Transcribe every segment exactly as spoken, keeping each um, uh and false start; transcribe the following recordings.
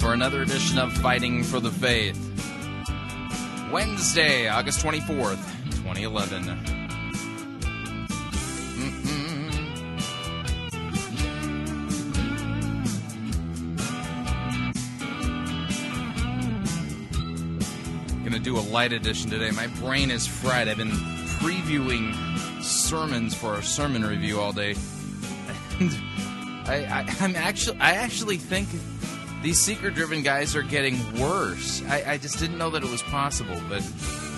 for another edition of Fighting for the Faith. Wednesday, August twenty-fourth, twenty eleven. Mm-mm. Gonna do a light edition today. My brain is fried. I've been previewing sermons for our sermon review all day. I, I, I'm actually, I actually think these seeker-driven guys are getting worse. I, I just didn't know that it was possible, but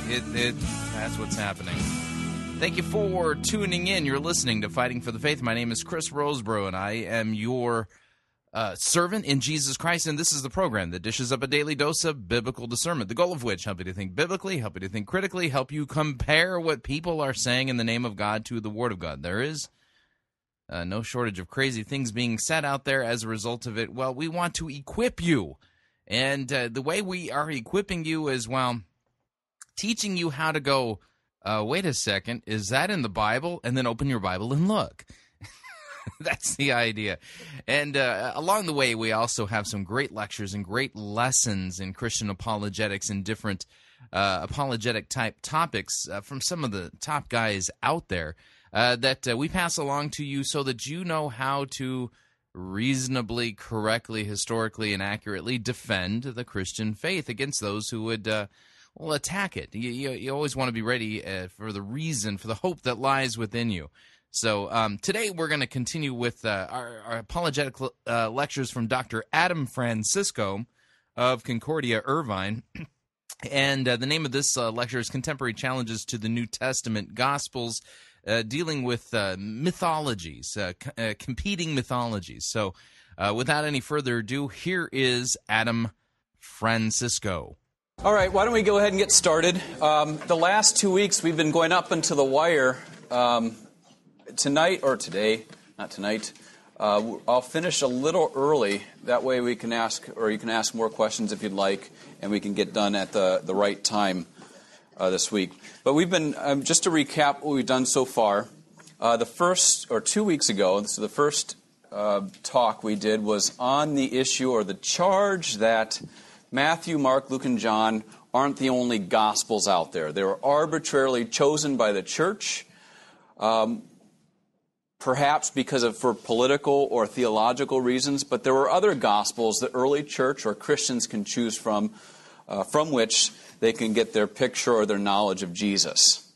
it, it that's what's happening. Thank you for tuning in. You're listening to Fighting for the Faith. My name is Chris Roseborough, and I am your uh, servant in Jesus Christ, and this is the program that dishes up a daily dose of biblical discernment, the goal of which, help you to think biblically, help you to think critically, help you compare what people are saying in the name of God to the Word of God. There is Uh, no shortage of crazy things being said out there as a result of it. Well, we want to equip you. And uh, the way we are equipping you is, well, teaching you how to go, uh, wait a second, is that in the Bible? And then open your Bible and look. That's the idea. And uh, along the way, we also have some great lectures and great lessons in Christian apologetics and different uh, apologetic-type topics uh, from some of the top guys out there. Uh, that uh, we pass along to you so that you know how to reasonably, correctly, historically, and accurately defend the Christian faith against those who would, uh, well, attack it. You, you, you always want to be ready uh, for the reason, for the hope that lies within you. So um, today we're going to continue with uh, our, our apologetic uh, lectures from Doctor Adam Francisco of Concordia, Irvine. And uh, the name of this uh, lecture is Contemporary Challenges to the New Testament Gospels. Uh, dealing with uh, mythologies, uh, c- uh, competing mythologies. So uh, without any further ado, here is Adam Francisco. All right, why don't we go ahead and get started. Um, the last two weeks we've been going up into the wire. Um, tonight, or today, not tonight, uh, I'll finish a little early. That way we can ask, or you can ask more questions if you'd like, and we can get done at the, the right time. Uh, this week. But we've been, um, just to recap what we've done so far, uh, the first, or two weeks ago, so the first uh, talk we did was on the issue or the charge that Matthew, Mark, Luke, and John aren't the only Gospels out there. They were arbitrarily chosen by the church, um, perhaps because of for political or theological reasons, but there were other Gospels the early church or Christians can choose from, uh, from which they can get their picture or their knowledge of Jesus.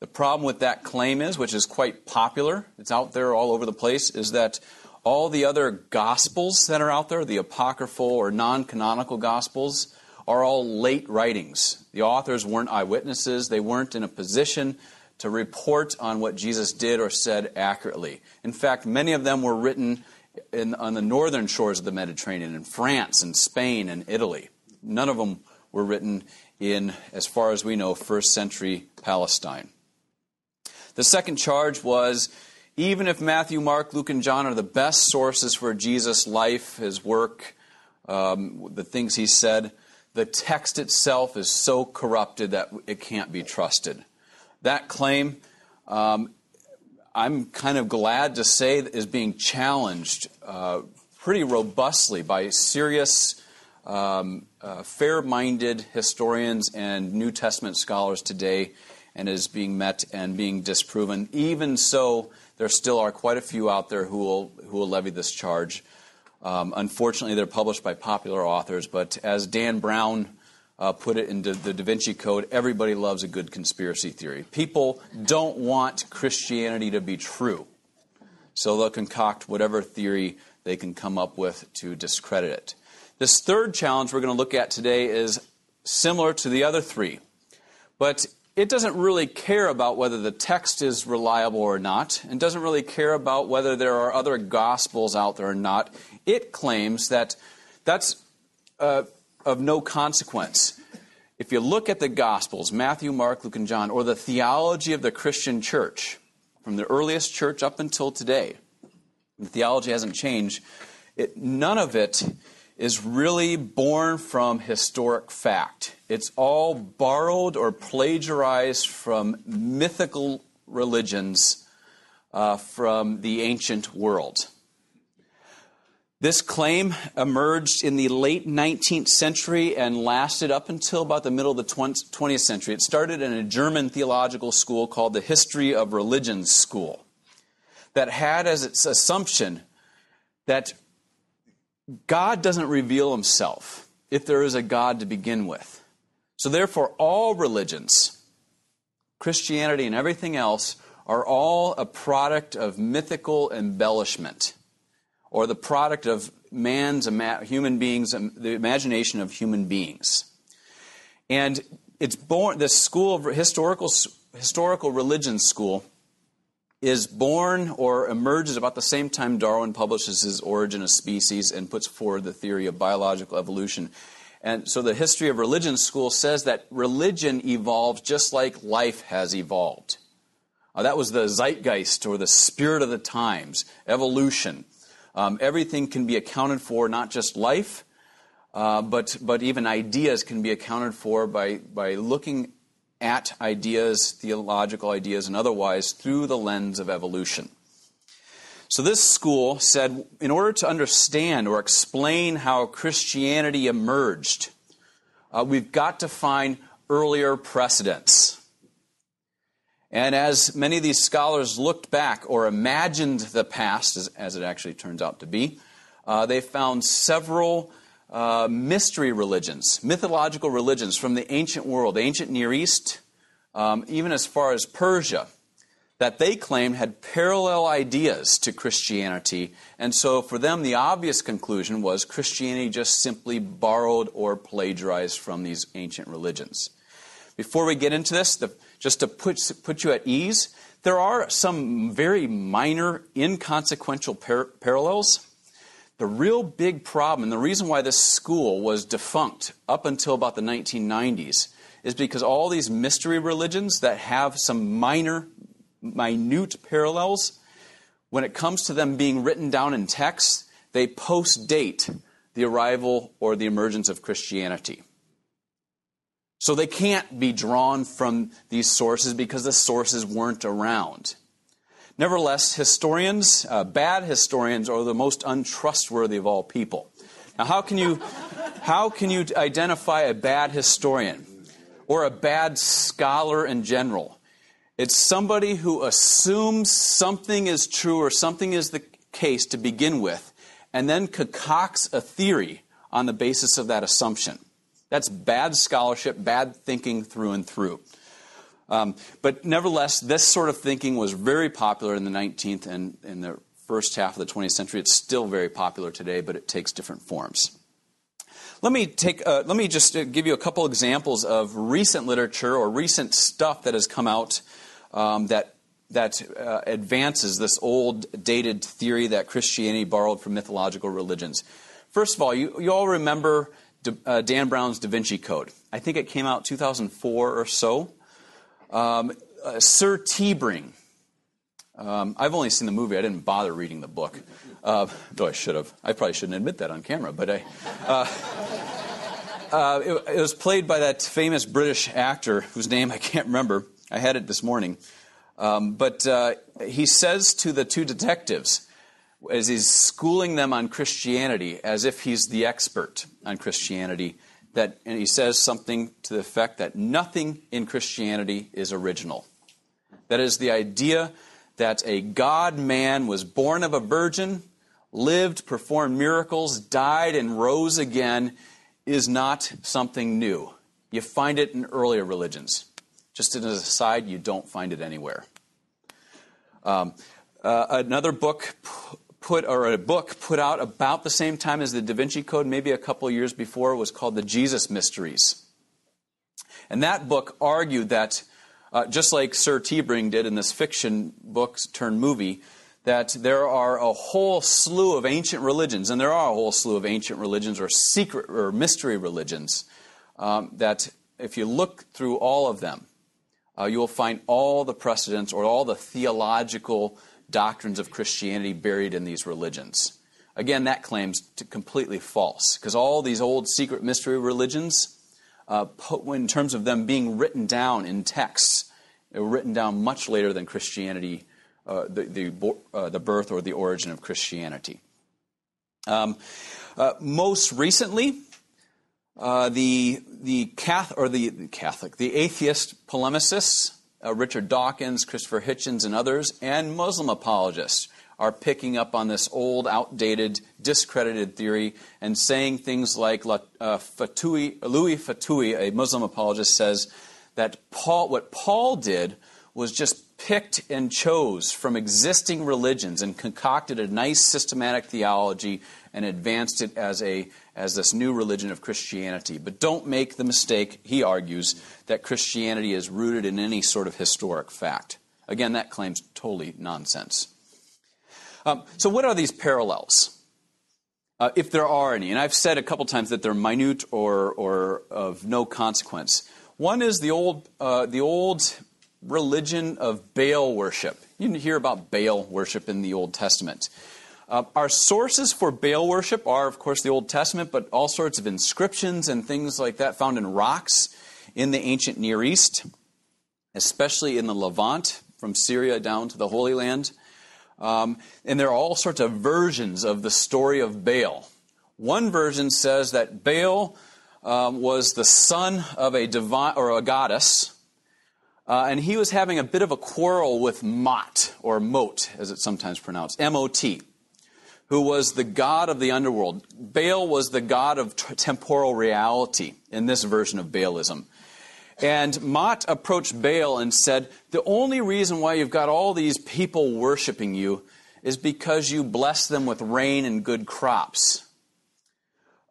The problem with that claim is, which is quite popular, it's out there all over the place, is that all the other Gospels that are out there, the apocryphal or non-canonical Gospels, are all late writings. The authors weren't eyewitnesses. They weren't in a position to report on what Jesus did or said accurately. In fact, many of them were written in, on the northern shores of the Mediterranean, in France and Spain and Italy. None of them were written in, as far as we know, first century Palestine. The second charge was, even if Matthew, Mark, Luke, and John are the best sources for Jesus' life, his work, um, the things he said, the text itself is so corrupted that it can't be trusted. That claim, um, I'm kind of glad to say, is being challenged uh, pretty robustly by serious Um, uh, fair-minded historians and New Testament scholars today, and is being met and being disproven. Even so, there still are quite a few out there who will who will levy this charge. Um, unfortunately, they're published by popular authors, but as Dan Brown uh, put it into the Da Vinci Code. Everybody loves a good conspiracy theory. People don't want Christianity to be true, so they'll concoct whatever theory they can come up with to discredit it. This third challenge we're going to look at today is similar to the other three, but it doesn't really care about whether the text is reliable or not, and doesn't really care about whether there are other gospels out there or not. It claims that that's uh, of no consequence. If you look at the gospels, Matthew, Mark, Luke, and John, or the theology of the Christian church, from the earliest church up until today, the theology hasn't changed. It, none of it is really born from historic fact. It's all borrowed or plagiarized from mythical religions uh, from the ancient world. This claim emerged in the late nineteenth century and lasted up until about the middle of the twentieth century. It started in a German theological school called the History of Religions School that had as its assumption that God doesn't reveal himself if there is a God to begin with. So therefore, all religions, Christianity and everything else, are all a product of mythical embellishment, or the product of man's, human beings, the imagination of human beings. And it's born, this school of historical, historical religion school is born or emerges about the same time Darwin publishes his Origin of Species and puts forward the theory of biological evolution. And so the History of Religion school says that religion evolves just like life has evolved. Uh, that was the zeitgeist, or the spirit of the times, evolution. Um, everything can be accounted for, not just life, uh, but but even ideas can be accounted for by by looking at ideas, theological ideas and otherwise, through the lens of evolution. So this school said, in order to understand or explain how Christianity emerged, uh, we've got to find earlier precedents. And as many of these scholars looked back or imagined the past, as, as it actually turns out to be, uh, they found several Uh, mystery religions, mythological religions from the ancient world, the ancient Near East, um, even as far as Persia, that they claimed had parallel ideas to Christianity. And so for them, the obvious conclusion was Christianity just simply borrowed or plagiarized from these ancient religions. Before we get into this, the, just to put, put you at ease, there are some very minor, inconsequential par- parallels. The real big problem, and the reason why this school was defunct up until about the nineteen nineties, is because all these mystery religions that have some minor, minute parallels, when it comes to them being written down in text, they post-date the arrival or the emergence of Christianity. So they can't be drawn from these sources because the sources weren't around. Nevertheless, historians, uh, bad historians, are the most untrustworthy of all people. Now, how can you, how can you identify a bad historian or a bad scholar in general? It's somebody who assumes something is true or something is the case to begin with, and then concocts a theory on the basis of that assumption. That's bad scholarship, bad thinking through and through. Um, but nevertheless, this sort of thinking was very popular in the nineteenth and in the first half of the twentieth century. It's still very popular today, but it takes different forms. Let me take. Uh, let me just give you a couple examples of recent literature or recent stuff that has come out um, that that uh, advances this old, dated theory that Christianity borrowed from mythological religions. First of all, you, you all remember D- uh, Dan Brown's Da Vinci Code. I think it came out two thousand four or so. Um, uh, Sir Teabing. Um, I've only seen the movie. I didn't bother reading the book. Uh, though I should have. I probably shouldn't admit that on camera. But I, uh, uh, it, it was played by that famous British actor whose name I can't remember. I had it this morning. Um, but uh, he says to the two detectives, as he's schooling them on Christianity, as if he's the expert on Christianity, that, and he says something to the effect that nothing in Christianity is original. That is, the idea that a God-man was born of a virgin, lived, performed miracles, died, and rose again is not something new. You find it in earlier religions. Just as an aside, you don't find it anywhere. Um, uh, another book put, or a book put out about the same time as the Da Vinci Code, maybe a couple years before, was called The Jesus Mysteries. And that book argued that, uh, just like Sir Teabing did in this fiction book turned movie, that there are a whole slew of ancient religions, and there are a whole slew of ancient religions or secret or mystery religions, um, that if you look through all of them, Uh, you will find all the precedents or all the theological doctrines of Christianity buried in these religions. Again, that claim's to completely false, because all these old secret mystery religions, uh, in terms of them being written down in texts, they were written down much later than Christianity, uh, the the, uh, the birth or the origin of Christianity. Um, uh, most recently. Uh, the the Catholic or the, the Catholic, the atheist polemicists, uh, Richard Dawkins, Christopher Hitchens, and others, and Muslim apologists are picking up on this old, outdated, discredited theory and saying things like uh, Fatui, Louis Fatui, a Muslim apologist, says that Paul, what Paul did was just picked and chose from existing religions and concocted a nice systematic theology and advanced it as a as this new religion of Christianity. But don't make the mistake, he argues, that Christianity is rooted in any sort of historic fact. Again, that claim's totally nonsense. Um, so what are these parallels, uh, if there are any? And I've said a couple times that they're minute or, or of no consequence. One is the old, uh, the old religion of Baal worship. You can hear about Baal worship in the Old Testament. Uh, our sources for Baal worship are, of course, the Old Testament, but all sorts of inscriptions and things like that found in rocks in the ancient Near East, especially in the Levant, from Syria down to the Holy Land. Um, and there are all sorts of versions of the story of Baal. One version says that Baal um, was the son of a divine or a goddess, uh, and he was having a bit of a quarrel with Mot, or Mot, as it's sometimes pronounced, M O T, who was the god of the underworld. Baal was the god of t- temporal reality in this version of Baalism. And Mot approached Baal and said, the only reason why you've got all these people worshiping you is because you bless them with rain and good crops.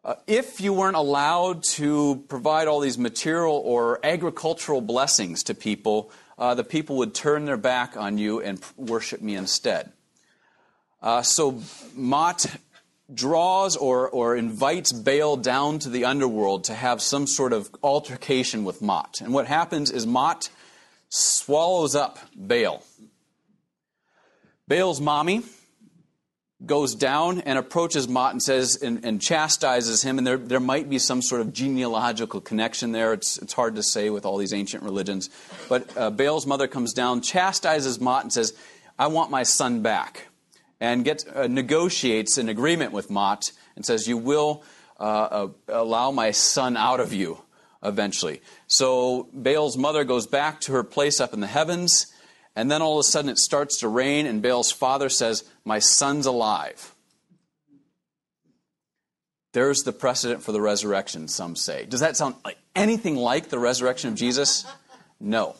Uh, if you weren't allowed to provide all these material or agricultural blessings to people, uh, the people would turn their back on you and worship me instead. Uh, so Mot draws or, or invites Baal down to the underworld to have some sort of altercation with Mot. And what happens is Mot swallows up Baal. Baal's mommy goes down and approaches Mot and says and, and chastises him. And there there might be some sort of genealogical connection there. It's it's hard to say with all these ancient religions. But uh, Baal's mother comes down, chastises Mot, and says, "I want my son back." And get, uh, negotiates an agreement with Mot and says, you will uh, uh, allow my son out of you eventually. So Baal's mother goes back to her place up in the heavens, and then all of a sudden it starts to rain, and Baal's father says, my son's alive. There's the precedent for the resurrection, some say. Does that sound like anything like the resurrection of Jesus? No.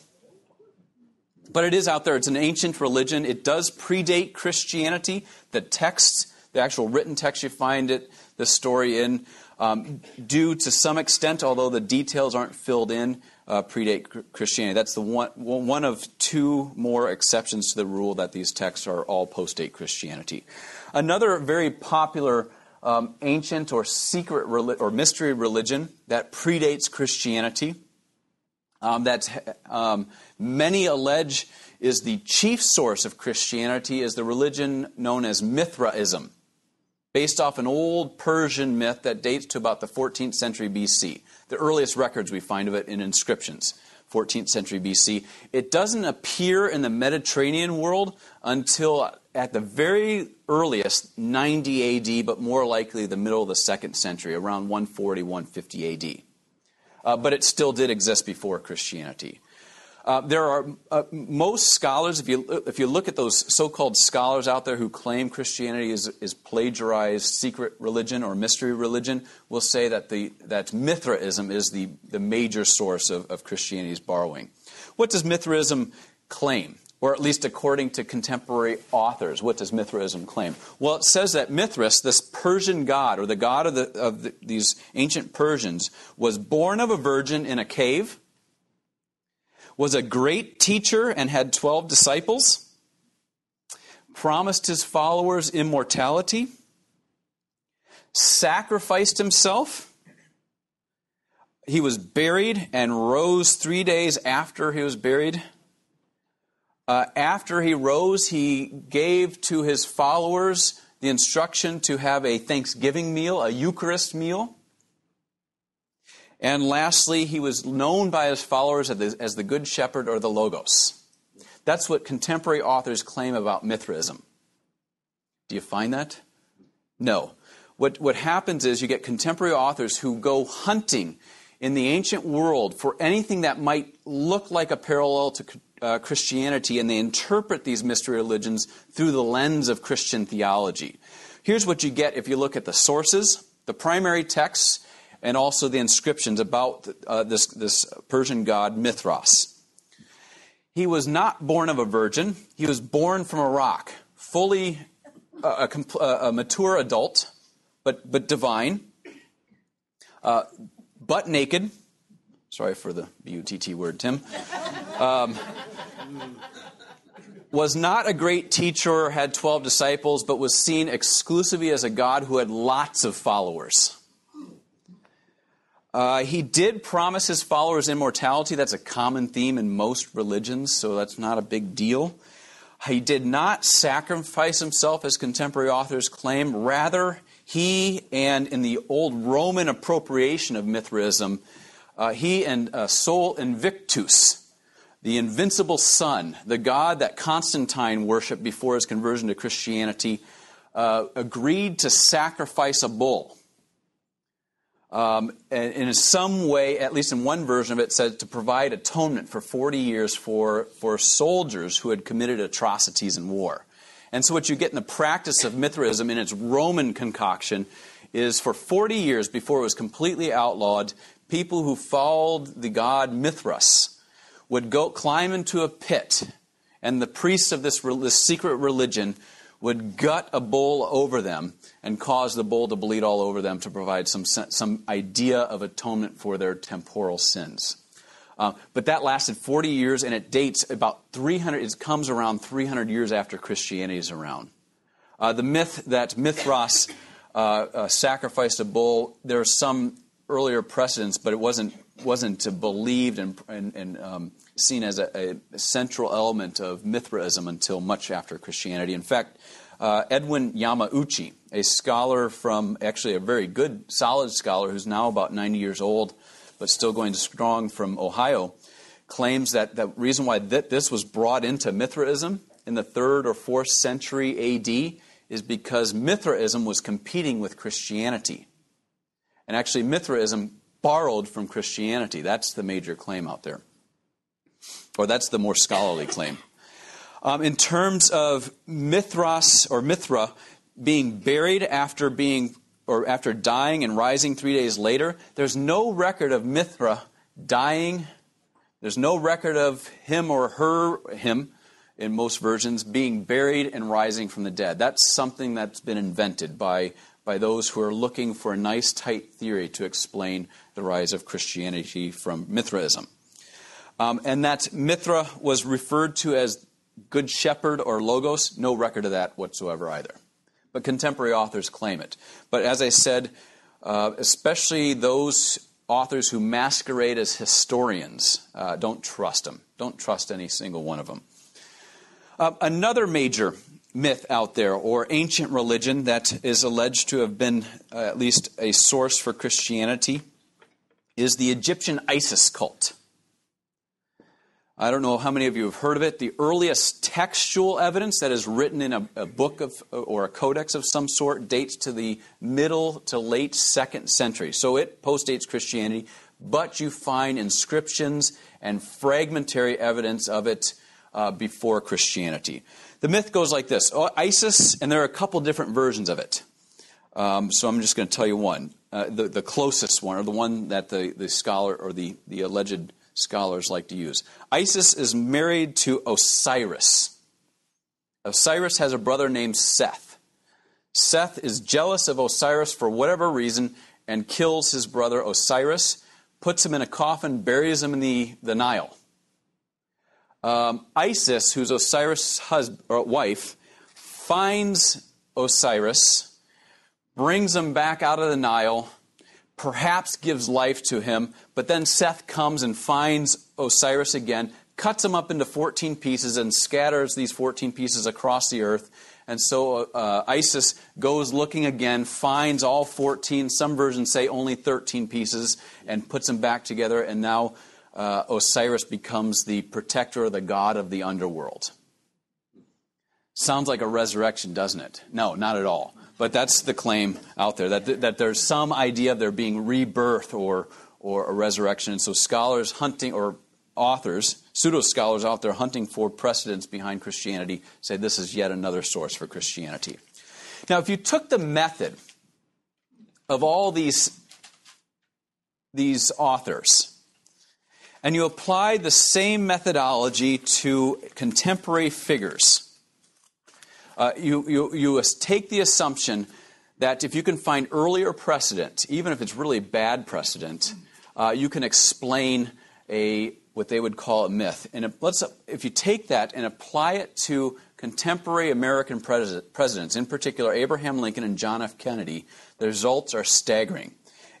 But it is out there. It's an ancient religion. It does predate Christianity. The texts, the actual written text you find it, the story in, um, do to some extent, although the details aren't filled in, uh, predate Christianity. That's the one, one of two more exceptions to the rule that these texts are all post-date Christianity. Another very popular um, ancient or secret reli- or mystery religion that predates Christianity, Um, that um, many allege is the chief source of Christianity, is the religion known as Mithraism, based off an old Persian myth that dates to about the fourteenth century B C. The earliest records we find of it in inscriptions, fourteenth century B C. It doesn't appear in the Mediterranean world until at the very earliest, ninety A D, but more likely the middle of the second century, around one forty, one fifty A D. Uh, but it still did exist before Christianity. Uh, there are uh, most scholars, if you if you look at those so-called scholars out there who claim Christianity is is plagiarized secret religion or mystery religion, will say that the that Mithraism is the, the major source of, of Christianity's borrowing. What does Mithraism claim? Or at least according to contemporary authors, what does Mithraism claim? Well, it says that Mithras, this Persian god, or the god of, the, of the, these ancient Persians, was born of a virgin in a cave, was a great teacher and had twelve disciples, promised his followers immortality, sacrificed himself. He was buried and rose three days after he was buried. Uh, after he rose, he gave to his followers the instruction to have a Thanksgiving meal, a Eucharist meal. And lastly, he was known by his followers as the Good Shepherd or the Logos. That's what contemporary authors claim about Mithraism. Do you find that? No. What, what happens is you get contemporary authors who go hunting in the ancient world for anything that might look like a parallel to uh, Christianity, and they interpret these mystery religions through the lens of Christian theology. Here's what you get if you look at the sources, the primary texts, and also the inscriptions about uh, this, this Persian god Mithras. He was not born of a virgin. He was born from a rock, fully uh, a, a mature adult, but, but divine, uh, butt naked. Sorry for the B U T T word, Tim. Um, was not a great teacher, had twelve disciples, but was seen exclusively as a god who had lots of followers. Uh, he did promise his followers immortality. That's a common theme in most religions, so that's not a big deal. He did not sacrifice himself, as contemporary authors claim. Rather, he and, in the old Roman appropriation of Mithraism, uh, he and uh, Sol Invictus, the invincible sun, the god that Constantine worshipped before his conversion to Christianity, uh, agreed to sacrifice a bull. Um, and in some way, at least in one version of it, said to provide atonement for forty years for, for soldiers who had committed atrocities in war. And so what you get in the practice of Mithraism in its Roman concoction is for forty years before it was completely outlawed, people who followed the god Mithras would go climb into a pit, and the priests of this, this secret religion would gut a bull over them and cause the bull to bleed all over them to provide some some idea of atonement for their temporal sins. Uh, but that lasted forty years, and it dates about three hundred. It comes around three hundred years after Christianity is around. Uh, the myth that Mithras uh, uh, sacrificed a bull. There are some earlier precedents, but it wasn't wasn't believed and and, and um, seen as a, a central element of Mithraism until much after Christianity. In fact, uh, Edwin Yamauchi, a scholar from, actually a very good, solid scholar who's now about ninety years old, but still going strong, from Ohio, claims that the reason why th- this was brought into Mithraism in the third or fourth century A D is because Mithraism was competing with Christianity. And actually, Mithraism borrowed from Christianity. That's the major claim out there. Or that's the more scholarly claim. Um, in terms of Mithras or Mithra being buried after being or after dying and rising three days later, there's no record of Mithra dying. There's no record of him or her, him in most versions, being buried and rising from the dead. That's something that's been invented by, by those who are looking for a nice tight theory to explain the rise of Christianity from Mithraism. Um, and that Mithra was referred to as Good Shepherd or Logos, no record of that whatsoever either. But contemporary authors claim it. But as I said, uh, especially those authors who masquerade as historians, uh, don't trust them. Don't trust any single one of them. Uh, another major myth out there, or ancient religion, that is alleged to have been uh, at least a source for Christianity, is the Egyptian Isis cult. I don't know how many of you have heard of it. The earliest textual evidence that is written in a, a book of or a codex of some sort dates to the middle to late second century. So it postdates Christianity but you find inscriptions and fragmentary evidence of it uh, before Christianity. The myth goes like this. Oh, Isis, and there are a couple different versions of it. Um, so I'm just going to tell you one, uh, the, the closest one, or the one that the, the scholar or the, the alleged scholars like to use. Isis is married to Osiris. Osiris has a brother named Seth. Seth is jealous of Osiris for whatever reason and kills his brother Osiris, puts him in a coffin, buries him in the, the Nile. Um, Isis, who's Osiris' husband, or wife, finds Osiris, brings him back out of the Nile, perhaps gives life to him, but then Seth comes and finds Osiris again, cuts him up into fourteen pieces and scatters these fourteen pieces across the earth. And so uh, Isis goes looking again, finds all fourteen, some versions say only thirteen pieces, and puts them back together, and now uh, Osiris becomes the protector, the god of the underworld. Sounds like a resurrection, doesn't it? No, not at all. But that's the claim out there, that th- that there's some idea of there being rebirth or or a resurrection. And so scholars hunting, or authors, pseudo-scholars out there hunting for precedents behind Christianity, say this is yet another source for Christianity. Now, if you took the method of all these, these authors, and you applied the same methodology to contemporary figures, Uh, you, you, you take the assumption that if you can find earlier precedent, even if it's really bad precedent, uh, you can explain a what they would call a myth. And if, let's if you take that and apply it to contemporary American pres- presidents, in particular Abraham Lincoln and John F. Kennedy, the results are staggering.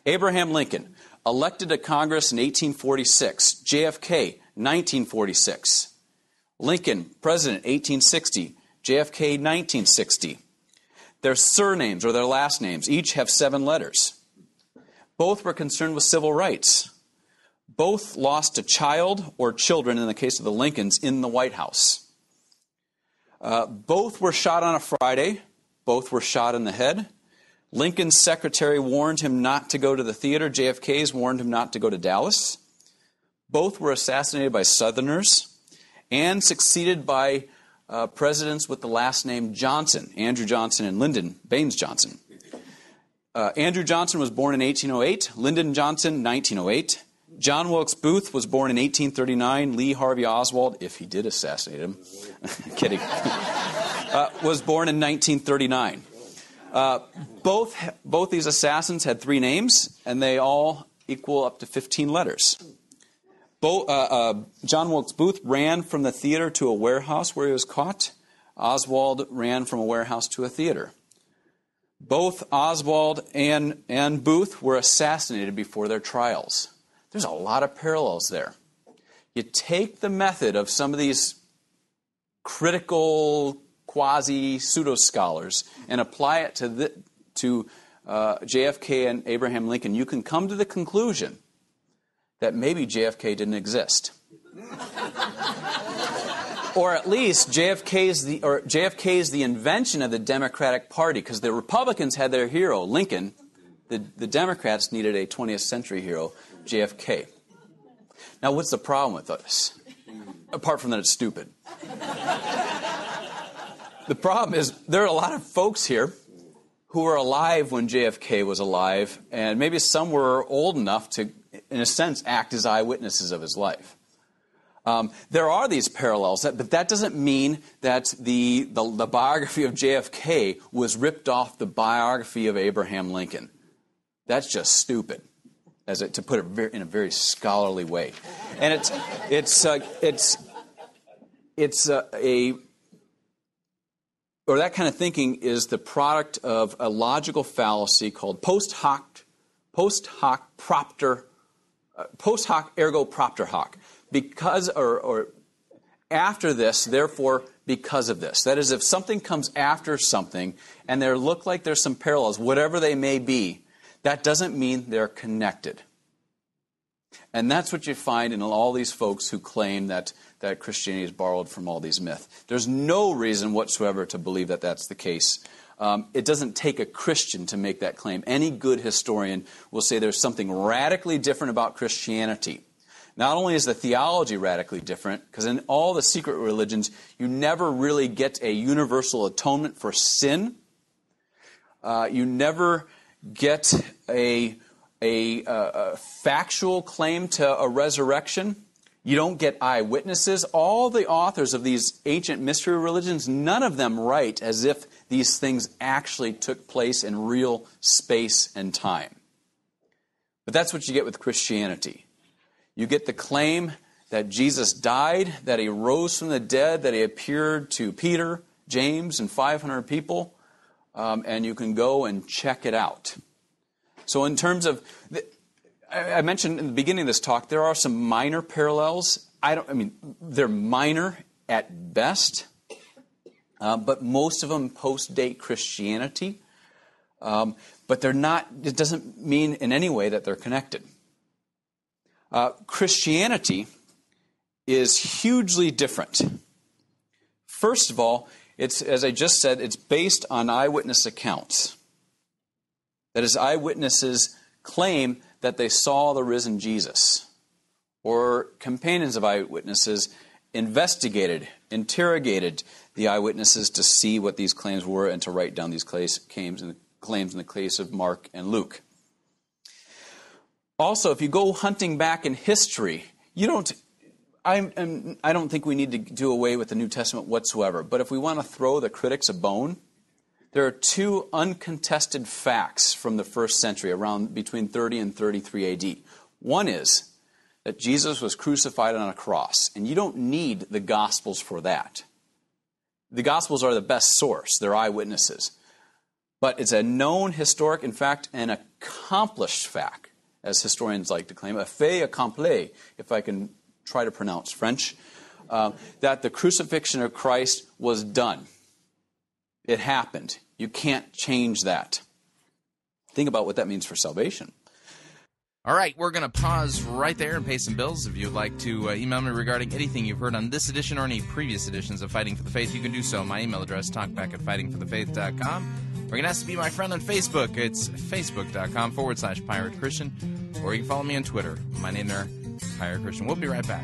Abraham Lincoln, elected to Congress in eighteen forty-six. J F K, nineteen forty-six. Lincoln, president, eighteen sixty. J F K, nineteen sixty. Their surnames or their last names each have seven letters. Both were concerned with civil rights. Both lost a child or children, in the case of the Lincolns, in the White House. Uh, both were shot on a Friday. Both were shot in the head. Lincoln's secretary warned him not to go to the theater. J F K's warned him not to go to Dallas. Both were assassinated by Southerners and succeeded by Uh, presidents with the last name Johnson, Andrew Johnson and Lyndon Baines Johnson. Uh, Andrew Johnson was born in eighteen oh eight, Lyndon Johnson, nineteen oh eight. John Wilkes Booth was born in eighteen thirty-nine, Lee Harvey Oswald, if he did assassinate him, kidding, uh, was born in nineteen thirty-nine. Uh, both, both these assassins had three names, and they all equal up to fifteen letters. Bo, uh, uh, John Wilkes Booth ran from the theater to a warehouse where he was caught. Oswald ran from a warehouse to a theater. Both Oswald and, and Booth were assassinated before their trials. There's a lot of parallels there. You take the method of some of these critical quasi-pseudo-scholars and apply it to, the, to uh, J F K and Abraham Lincoln, you can come to the conclusion that maybe J F K didn't exist. Or at least J F K's the or J F K's the invention of the Democratic Party, because the Republicans had their hero, Lincoln. The, the Democrats needed a twentieth century hero, J F K. Now, what's the problem with this? Apart from that it's stupid. The problem is there are a lot of folks here who were alive when J F K was alive, and maybe some were old enough to, in a sense, act as eyewitnesses of his life. Um, there are these parallels, that, but that doesn't mean that the, the, the biography of J F K was ripped off the biography of Abraham Lincoln. That's just stupid, as it, to put it very, in a very scholarly way. And it's it's uh, it's it's uh, a or that kind of thinking is the product of a logical fallacy called post hoc post hoc propter. Uh, post hoc ergo propter hoc, because or, or after this, therefore because of this. That is, if something comes after something and there look like there's some parallels, whatever they may be, that doesn't mean they're connected. And that's what you find in all these folks who claim that, that Christianity is borrowed from all these myths. There's no reason whatsoever to believe that that's the case. Um, it doesn't take a Christian to make that claim. Any good historian will say there's something radically different about Christianity. Not only is the theology radically different, because in all the secret religions, you never really get a universal atonement for sin. Uh, you never get a, a, a factual claim to a resurrection. You don't get eyewitnesses. All the authors of these ancient mystery religions, none of them write as if these things actually took place in real space and time. But that's what you get with Christianity. You get the claim that Jesus died, that he rose from the dead, that he appeared to Peter, James, and five hundred people, um, and you can go and check it out. So in terms of, the, I, I mentioned in the beginning of this talk, there are some minor parallels. I don't, I mean, they're minor at best, uh, but most of them post-date Christianity. Um, but they're not, it doesn't mean in any way that they're connected. Uh, Christianity is hugely different. First of all, it's, as I just said, it's based on eyewitness accounts. That is, eyewitnesses claim that they saw the risen Jesus, or companions of eyewitnesses investigated, interrogated the eyewitnesses to see what these claims were and to write down these claims in the case of Mark and Luke. Also, if you go hunting back in history, you don't. I, I don't think we need to do away with the New Testament whatsoever. But if we want to throw the critics a bone, there are two uncontested facts from the first century, around between thirty and thirty-three A D One is that Jesus was crucified on a cross, and you don't need the Gospels for that. The Gospels are the best source; they're eyewitnesses. But it's a known historic, in fact, an accomplished fact, as historians like to claim, a fait accompli, if I can try to pronounce French, uh, that the crucifixion of Christ was done. It happened. You can't change that. Think about what that means for salvation. All right, we're going to pause right there and pay some bills. If you'd like to uh, email me regarding anything you've heard on this edition or any previous editions of Fighting for the Faith, you can do so. My email address, talkback at fighting for the faith dot com. Or you can ask to be my friend on Facebook. It's facebook.com forward slash Pirate Christian. Or you can follow me on Twitter. My name there, Pirate Christian. We'll be right back.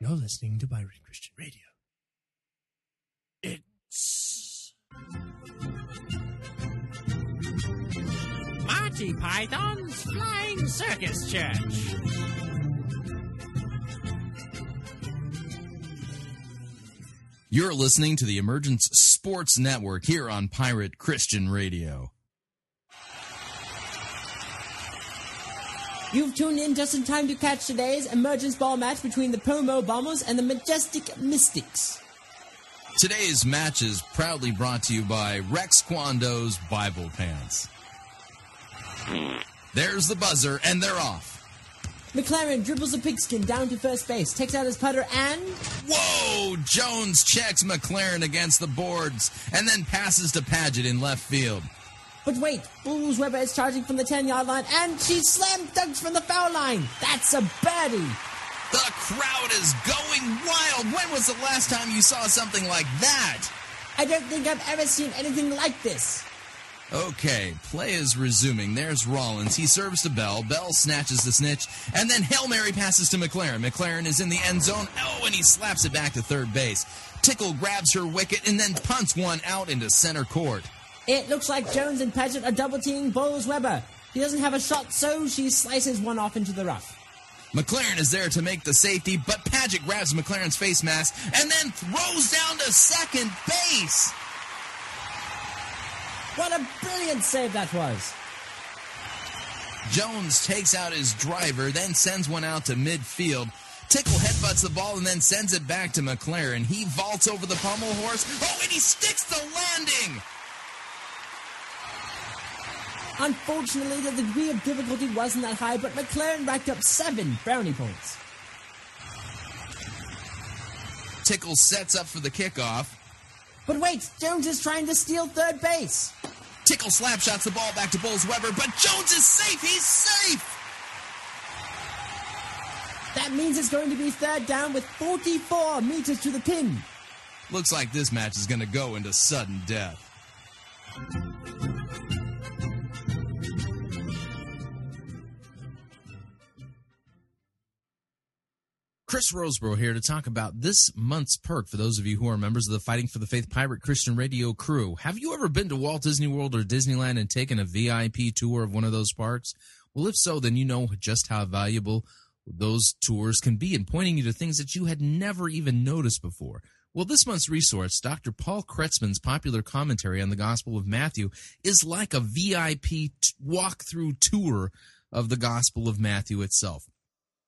You're listening to Pirate Christian Radio. It's... Monty Python's Flying Circus Church. You're listening to the Emergence Sports Network here on Pirate Christian Radio. You've tuned in just in time to catch today's Emergence Ball match between the Promo Bombers and the Majestic Mystics. Today's match is proudly brought to you by Rex Kwando's Bible Pants. There's the buzzer, and they're off. McLaren dribbles a pigskin down to first base, takes out his putter, and... Whoa! Jones checks McLaren against the boards, and then passes to Padgett in left field. But wait, Bulls Weber is charging from the ten-yard line, and she slam dunks from the foul line. That's a birdie. The crowd is going wild. When was the last time you saw something like that? I don't think I've ever seen anything like this. Okay, play is resuming. There's Rollins. He serves to Bell. Bell snatches the snitch, and then Hail Mary passes to McLaren. McLaren is in the end zone. Oh, and he slaps it back to third base. Tickle grabs her wicket and then punts one out into center court. It looks like Jones and Padgett are double-teaming Bowles Weber. He doesn't have a shot, so she slices one off into the rough. McLaren is there to make the safety, but Padgett grabs McLaren's face mask and then throws down to second base. What a brilliant save that was. Jones takes out his driver, then sends one out to midfield. Tickle headbutts the ball and then sends it back to McLaren. He vaults over the pommel horse. Oh, and he sticks the landing! Unfortunately, the degree of difficulty wasn't that high, but McLaren racked up seven brownie points. Tickle sets up for the kickoff. But wait, Jones is trying to steal third base. Tickle slapshots the ball back to Bowles Weber, but Jones is safe! He's safe! That means it's going to be third down with forty-four meters to the pin. Looks like this match is going to go into sudden death. Chris Roseborough here to talk about this month's perk for those of you who are members of the Fighting for the Faith Pirate Christian Radio crew. Have you ever been to Walt Disney World or Disneyland and taken a V I P tour of one of those parks? Well, if so, then you know just how valuable those tours can be in pointing you to things that you had never even noticed before. Well, this month's resource, Doctor Paul Kretzmann's popular commentary on the Gospel of Matthew, is like a V I P t- walkthrough tour of the Gospel of Matthew itself.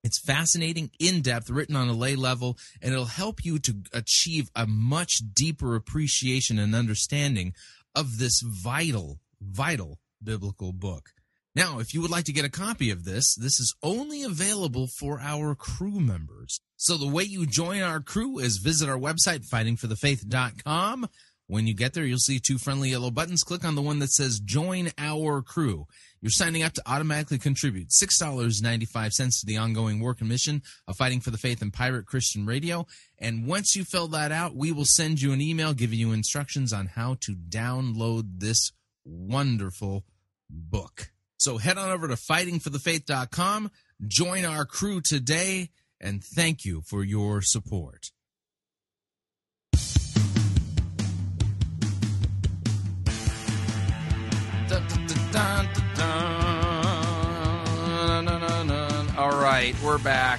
It's fascinating, in-depth, written on a lay level, and it'll help you to achieve a much deeper appreciation and understanding of this vital, vital biblical book. Now, if you would like to get a copy of this, this is only available for our crew members. So the way you join our crew is visit our website, fighting for the faith dot com. When you get there, you'll see two friendly yellow buttons. Click on the one that says Join Our Crew. You're signing up to automatically contribute six dollars and ninety-five cents to the ongoing work and mission of Fighting for the Faith and Pirate Christian Radio. And once you fill that out, we will send you an email giving you instructions on how to download this wonderful book. So head on over to fighting for the faith dot com, join our crew today, and thank you for your support. All right, we're back.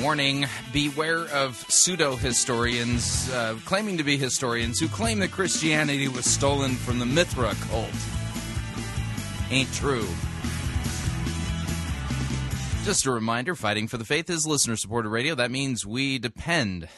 Warning, beware of pseudo-historians uh, claiming to be historians who claim that Christianity was stolen from the Mithra cult. Ain't true. Just a reminder, Fighting for the Faith is listener-supported radio. That means we depend.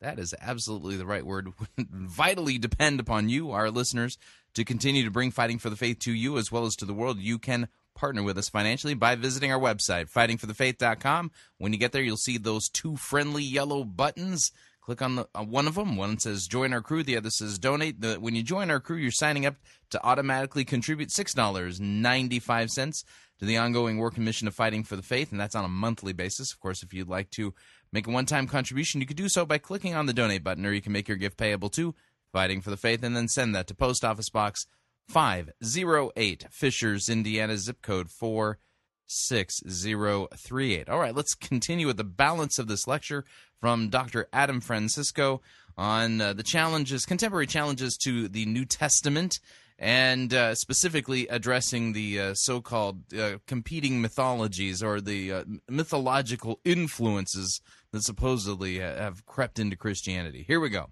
That is absolutely the right word. Vitally depend upon you, our listeners, to continue to bring Fighting for the Faith to you as well as to the world. You can partner with us financially by visiting our website, fighting for the faith dot com. When you get there, you'll see those two friendly yellow buttons. Click on, the, on one of them. One says Join Our Crew. The other says Donate. The, when you join our crew, you're signing up to automatically contribute six dollars and ninety-five cents to the ongoing work and mission of Fighting for the Faith, and that's on a monthly basis. Of course, if you'd like to make a one-time contribution, you could do so by clicking on the Donate button, or you can make your gift payable to Fighting for the Faith and then send that to Post Office Box five oh eight, Fishers, Indiana, zip code four six zero three eight. All right, let's continue with the balance of this lecture from Doctor Adam Francisco on uh, the challenges, contemporary challenges to the New Testament, and uh, specifically addressing the uh, so-called uh, competing mythologies or the uh, mythological influences that supposedly uh, have crept into Christianity. Here we go.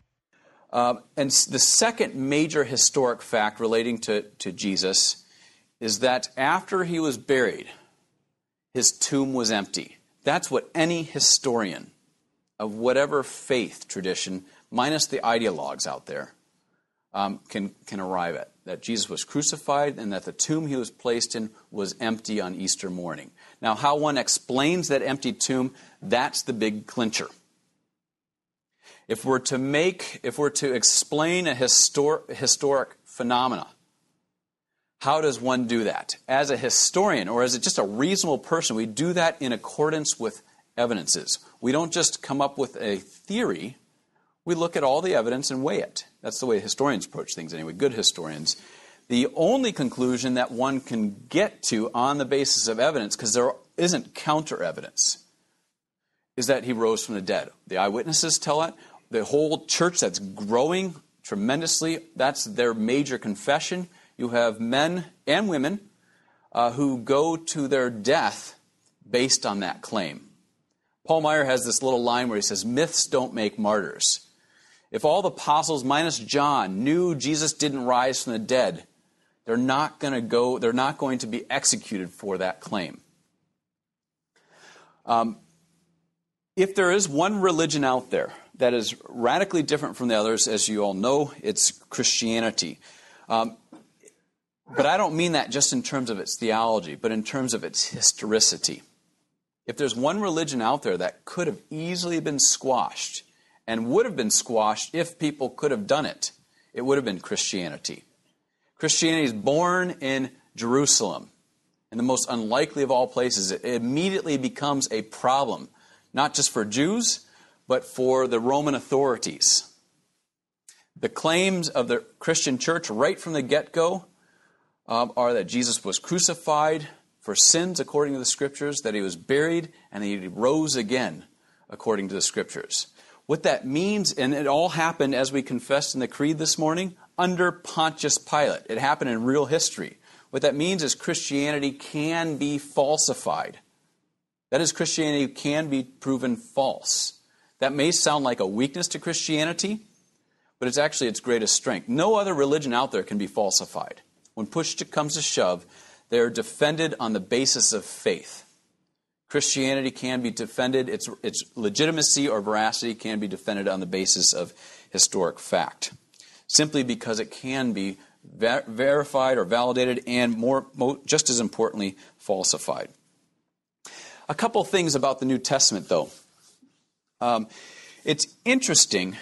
Uh, and the second major historic fact relating to, to Jesus is that after he was buried, his tomb was empty. That's what any historian of whatever faith tradition, minus the ideologues out there, um, can, can arrive at. That Jesus was crucified and that the tomb he was placed in was empty on Easter morning. Now, how one explains that empty tomb, that's the big clincher. If we're to make, if we're to explain a histor- historic phenomena, how does one do that? As a historian, or as just a reasonable person, we do that in accordance with evidences. We don't just come up with a theory. We look at all the evidence and weigh it. That's the way historians approach things anyway, good historians. The only conclusion that one can get to on the basis of evidence, because there isn't counter evidence, is that he rose from the dead. The eyewitnesses tell it. The whole church that's growing tremendously, that's their major confession. You have men and women uh, who go to their death based on that claim. Paul Meyer has this little line where he says, myths don't make martyrs. If all the apostles minus John knew Jesus didn't rise from the dead, they're not going to go, they're not going to be executed for that claim. Um, if there is one religion out there that is radically different from the others, as you all know, it's Christianity. Um, but I don't mean that just in terms of its theology, but in terms of its historicity. If there's one religion out there that could have easily been squashed and would have been squashed if people could have done it, it would have been Christianity. Christianity is born in Jerusalem, in the most unlikely of all places. It immediately becomes a problem, not just for Jews, but for the Roman authorities. The claims of the Christian church right from the get-go um, are that Jesus was crucified for sins according to the Scriptures, that he was buried, and he rose again according to the Scriptures. What that means, and it all happened as we confessed in the Creed this morning, under Pontius Pilate. It happened in real history. What that means is Christianity can be falsified. That is, Christianity can be proven false. That may sound like a weakness to Christianity, but it's actually its greatest strength. No other religion out there can be falsified. When push comes to shove, they are defended on the basis of faith. Christianity can be defended, its, its legitimacy or veracity can be defended on the basis of historic fact, simply because it can be ver- verified or validated and, more, more just as importantly, falsified. A couple things about the New Testament, though. Um, it's interesting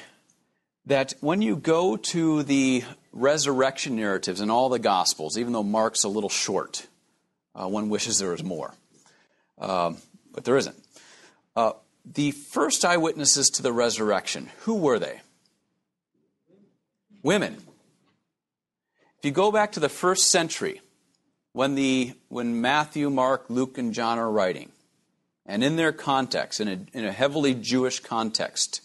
that when you go to the resurrection narratives in all the Gospels, even though Mark's a little short, uh, one wishes there was more, um, but there isn't. Uh, the first eyewitnesses to the resurrection, who were they? Women. If you go back to the first century, when the when Matthew, Mark, Luke, and John are writing, and in their context, in a, in a heavily Jewish context,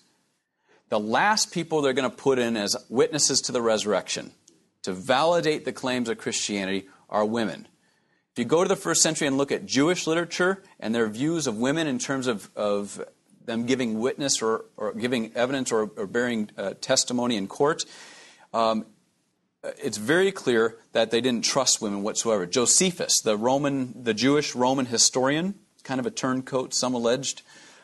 the last people they're going to put in as witnesses to the resurrection to validate the claims of Christianity are women. If you go to the first century and look at Jewish literature and their views of women in terms of, of them giving witness or, or giving evidence or, or bearing uh, testimony in court, um, it's very clear that they didn't trust women whatsoever. Josephus, the Roman, the Jewish Roman historian, kind of a turncoat, some alleged,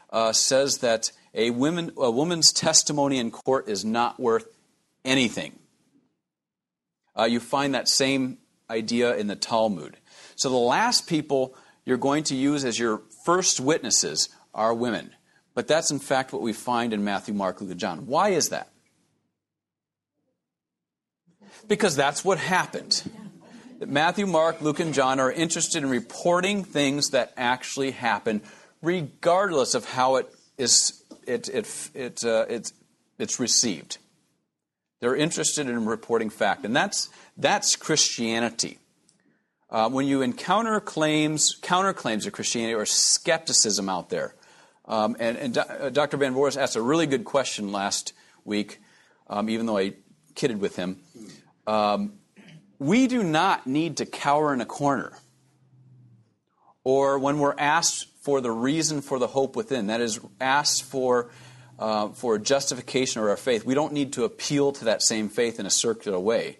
uh, says that a, women, a woman's testimony in court is not worth anything. Uh, you find that same idea in the Talmud. So the last people you're going to use as your first witnesses are women. But that's in fact what we find in Matthew, Mark, Luke, and John. Why is that? Because that's what happened. Matthew, Mark, Luke, and John are interested in reporting things that actually happen, regardless of how it is it it it uh, it's it's received. They're interested in reporting fact, and that's that's Christianity. Uh, when you encounter claims, counterclaims of Christianity or skepticism out there, um, and and uh, Doctor Van Voorhis asked a really good question last week, um, even though I kidded with him. Um, We do not need to cower in a corner, or when we're asked for the reason for the hope within, that is, asked for uh, for justification of our faith, we don't need to appeal to that same faith in a circular way.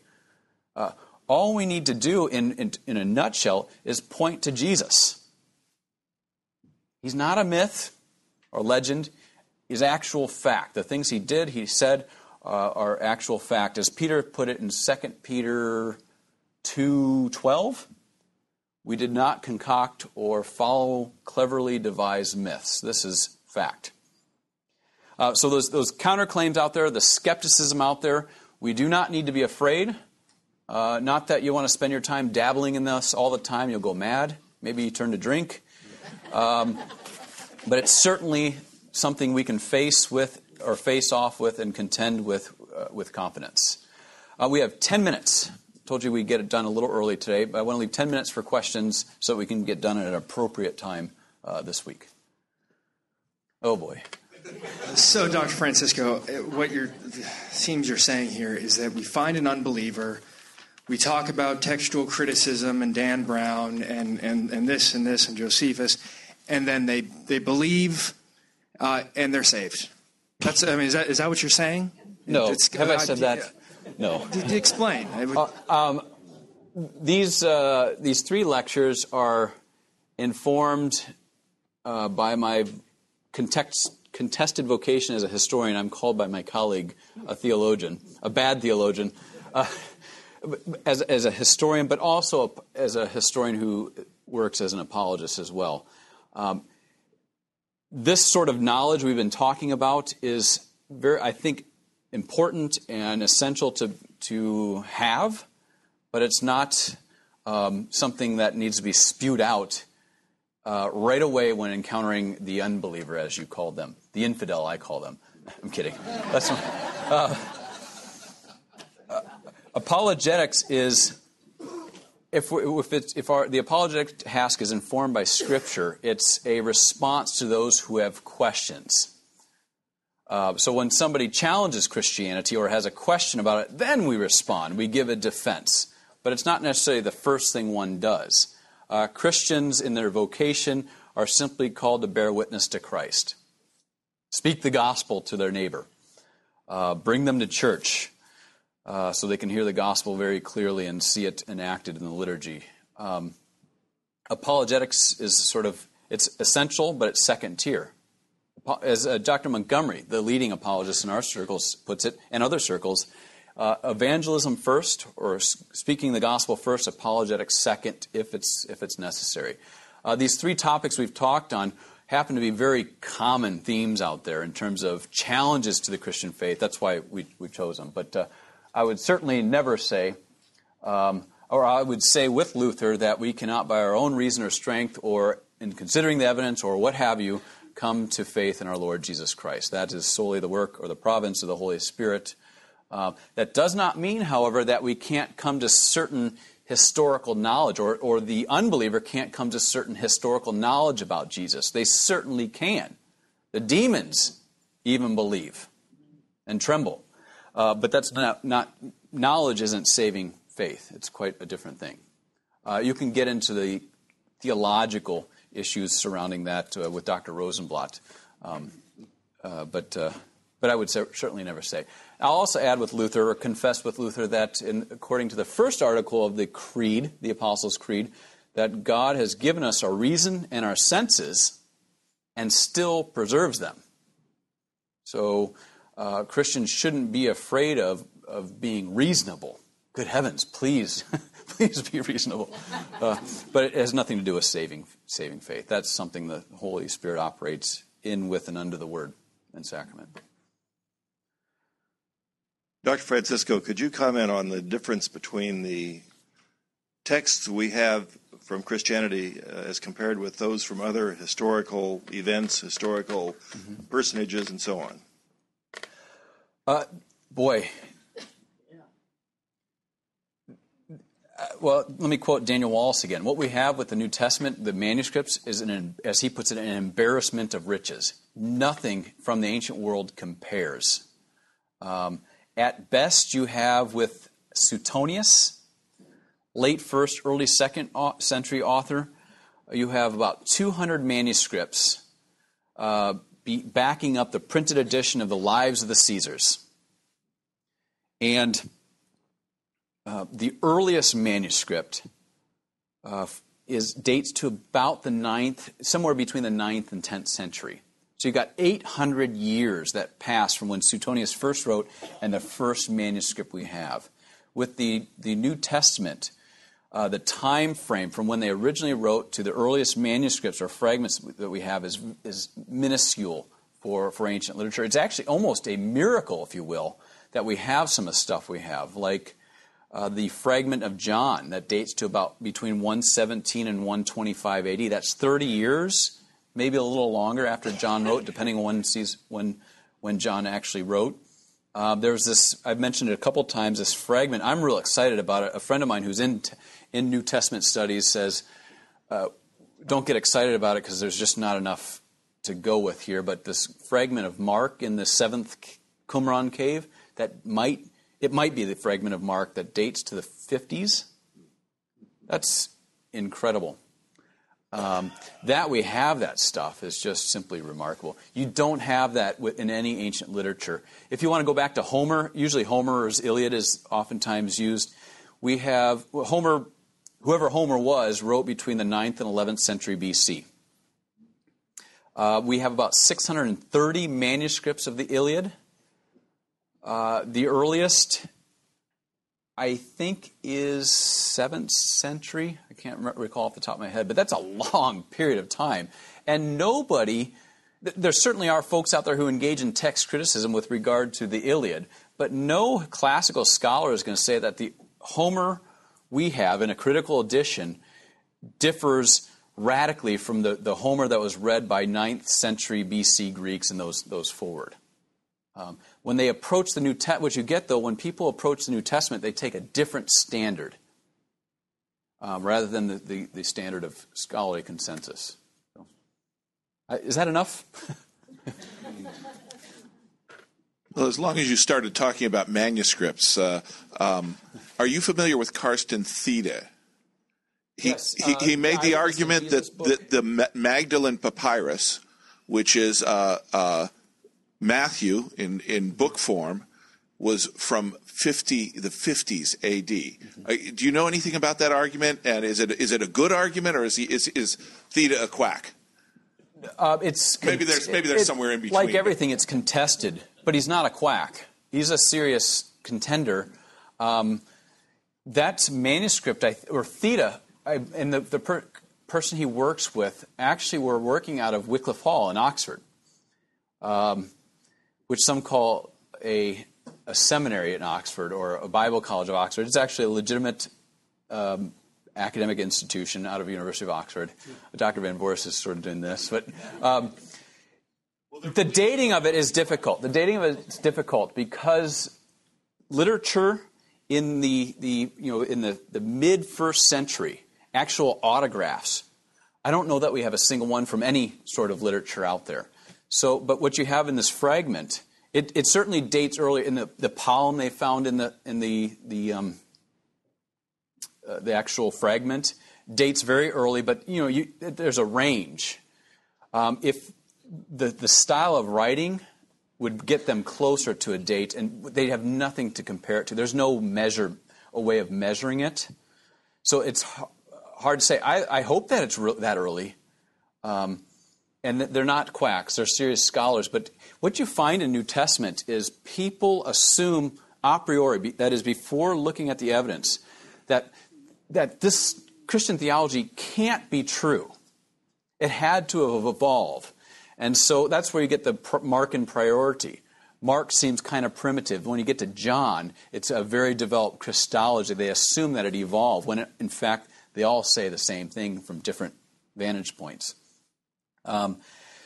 Uh, all we need to do, in, in in a nutshell, is point to Jesus. He's not a myth or legend; he's actual fact. The things he did, he said, uh, are actual fact. As Peter put it in Second Peter two twelve, we did not concoct or follow cleverly devised myths. This is fact. Uh, so those, those counterclaims out there, the skepticism out there, we do not need to be afraid. Uh, not that you want to spend your time dabbling in this all the time. You'll go mad. Maybe you turn to drink. Um, but it's certainly something we can face with or face off with and contend with uh, with confidence. Uh, we have ten minutes. Told you we'd get it done a little early today, but I want to leave ten minutes for questions so we can get done at an appropriate time uh, this week. Oh, boy. So, Doctor Francisco, what you're, it seems you're saying here is that we find an unbeliever, we talk about textual criticism and Dan Brown and, and, and this and this and Josephus, and then they, they believe uh, and they're saved. That's, I mean, is that, is that what you're saying? No. It's, Have uh, I said I, that? Yeah. No. Did you explain? I would... uh, um, these uh, these three lectures are informed uh, by my context, contested vocation as a historian. I'm called by my colleague a theologian, a bad theologian, uh, as as a historian, but also a, as a historian who works as an apologist as well. Um, this sort of knowledge we've been talking about is very, I think, important and essential to to have, but it's not um, something that needs to be spewed out uh, right away when encountering the unbeliever, as you called them, the infidel, I call them. I'm kidding. That's uh, uh, apologetics is. If, we, if, it's, if our, the apologetic task is informed by Scripture, it's a response to those who have questions. Uh, so when somebody challenges Christianity or has a question about it, then we respond. We give a defense. But it's not necessarily the first thing one does. Uh, Christians in their vocation are simply called to bear witness to Christ. Speak the gospel to their neighbor. Uh, bring them to church. Uh, so they can hear the gospel very clearly and see it enacted in the liturgy. Um, apologetics is sort of, it's essential, but it's second tier. As uh, Doctor Montgomery, the leading apologist in our circles, puts it, and other circles, uh, evangelism first, or speaking the gospel first, apologetics second, if it's if it's necessary. Uh, these three topics we've talked on happen to be very common themes out there in terms of challenges to the Christian faith. That's why we, we chose them. But uh, I would certainly never say, um, or I would say with Luther, that we cannot by our own reason or strength or in considering the evidence or what have you, come to faith in our Lord Jesus Christ. That is solely the work or the province of the Holy Spirit. Uh, that does not mean, however, that we can't come to certain historical knowledge or, or the unbeliever can't come to certain historical knowledge about Jesus. They certainly can. The demons even believe and tremble. Uh, but that's not, not knowledge isn't saving faith. It's quite a different thing. Uh, you can get into the theological issues surrounding that uh, with Doctor Rosenblatt, um, uh, but uh, but I would say, certainly never say. I'll also add with Luther, or confess with Luther, that in, according to the first article of the Creed, the Apostles' Creed, that God has given us our reason and our senses, and still preserves them. So. Uh, Christians shouldn't be afraid of, of being reasonable. Good heavens, please, please be reasonable. Uh, but it has nothing to do with saving saving faith. That's something the Holy Spirit operates in, with, and under the Word and Sacrament. Doctor Francisco, could you comment on the difference between the texts we have from Christianity uh, as compared with those from other historical events, historical mm-hmm. personages, and so on? Uh, boy. Uh, well, let me quote Daniel Wallace again. What we have with the New Testament, the manuscripts, is, an, as he puts it, an embarrassment of riches. Nothing from the ancient world compares. Um, at best, you have with Suetonius, late first, early second century author, you have about two hundred manuscripts, uh, Be backing up the printed edition of the Lives of the Caesars. And uh, the earliest manuscript uh, is dates to about the ninth, somewhere between the ninth and tenth century. So you've got eight hundred years that pass from when Suetonius first wrote and the first manuscript we have. With the, the New Testament, Uh, the time frame from when they originally wrote to the earliest manuscripts or fragments that we have is, is minuscule for, for ancient literature. It's actually almost a miracle, if you will, that we have some of the stuff we have, like uh, the fragment of John that dates to about between one seventeen and one twenty-five A D. That's thirty years, maybe a little longer after John wrote, depending on when, sees, when, when John actually wrote. Uh, there's this, I've mentioned it a couple times, this fragment. I'm real excited about it. A friend of mine who's in t- in New Testament studies says, uh, don't get excited about it because there's just not enough to go with here. But this fragment of Mark in the seventh Qumran cave, that might it might be the fragment of Mark that dates to the fifties. That's incredible. Um, that we have that stuff is just simply remarkable. You don't have that in any ancient literature. If you want to go back to Homer, usually Homer's Iliad is oftentimes used. We have Homer, whoever Homer was, wrote between the ninth and eleventh century B C Uh, we have about six hundred thirty manuscripts of the Iliad. Uh, the earliest, I think, is seventh century. I can't recall off the top of my head, but that's a long period of time. And nobody, th- there certainly are folks out there who engage in text criticism with regard to the Iliad, but no classical scholar is going to say that the Homer we have in a critical edition differs radically from the, the Homer that was read by ninth century B C Greeks and those, those forward. Um, when they approach the New Testament, what you get though, when people approach the New Testament, they take a different standard um, rather than the, the, the standard of scholarly consensus. So, uh, is that enough? Well, as long as you started talking about manuscripts, uh, um, are you familiar with Carsten Thiede? He, yes, uh, he, he made the I argument that the, the Magdalene papyrus, which is uh, uh, Matthew in, in book form, was from fifty the fifties A D Mm-hmm. Uh, do you know anything about that argument? And is it is it a good argument, or is he is is Theda a quack? Uh, it's maybe there's maybe there's it, somewhere in between. Like everything, it's contested, but he's not a quack. He's a serious contender. Um, that's manuscript I, or Theda. I, and the, the per, person he works with actually were working out of Wycliffe Hall in Oxford, um, which some call a, a seminary in Oxford or a Bible College of Oxford. It's actually a legitimate um, academic institution out of the University of Oxford. Doctor Van Boris is sort of doing this. But um, the dating of it is difficult. The dating of it is difficult because literature in the, the, you know, in the, the mid-first century, actual autographs, I don't know that we have a single one from any sort of literature out there. So, but what you have in this fragment, it, it certainly dates earlier in the, the poem they found in the in the the um, uh, the actual fragment dates very early. But you know, you, there's a range. Um, if the the style of writing would get them closer to a date, and they have nothing to compare it to. There's no measure, a way of measuring it. So it's hard to say. I, I hope that it's re- that early. Um, and th- they're not quacks. They're serious scholars. But what you find in New Testament is people assume a priori, be, that is before looking at the evidence, that that this Christian theology can't be true. It had to have evolved. And so that's where you get the pr- Mark in priority. Mark seems kind of primitive. When you get to John, it's a very developed Christology. They assume that it evolved when, it, in fact, they all say the same thing from different vantage points. Um,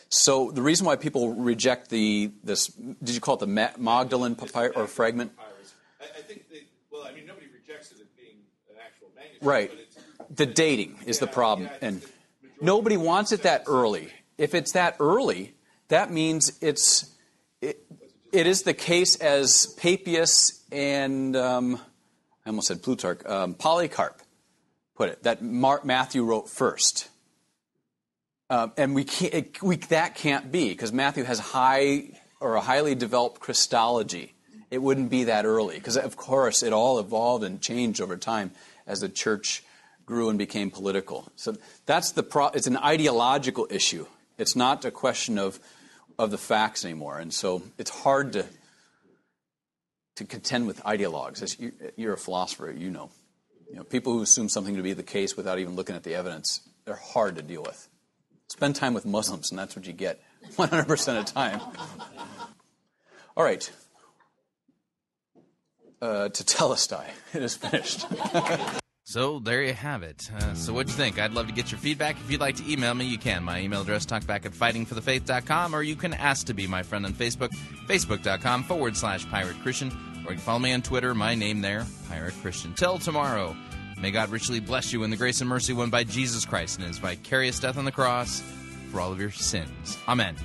so the reason why people reject the this did you call it the Magdalene papyrus or fragment? Papyrus. I, I think they, well, I mean nobody rejects it as being an actual manuscript. Right. But it's, the dating is yeah, the problem, yeah, and nobody wants it that early. If it's that early, that means it's it, it is the case as Papias and um, I almost said Plutarch, um, Polycarp. Put it that Mark Matthew wrote first, um, and we can't it, we that can't be because Matthew has high or a highly developed Christology. It wouldn't be that early because of course it all evolved and changed over time as the church grew and became political. So that's the pro, it's an ideological issue. It's not a question of of the facts anymore, and so it's hard to to contend with ideologues. As you, you're a philosopher, you know. You know, people who assume something to be the case without even looking at the evidence, they're hard to deal with. Spend time with Muslims, and that's what you get one hundred percent of the time. All right. Uh, Tetelestai. It is finished. So there you have it. Uh, so what'd you think? I'd love to get your feedback. If you'd like to email me, you can. My email address, talkback at fighting for the faith dot com, or you can ask to be my friend on Facebook, facebook.com forward slash pirate Christian. Or you can follow me on Twitter, my name there, Pirate Christian. Till tomorrow, may God richly bless you in the grace and mercy won by Jesus Christ and his vicarious death on the cross for all of your sins. Amen.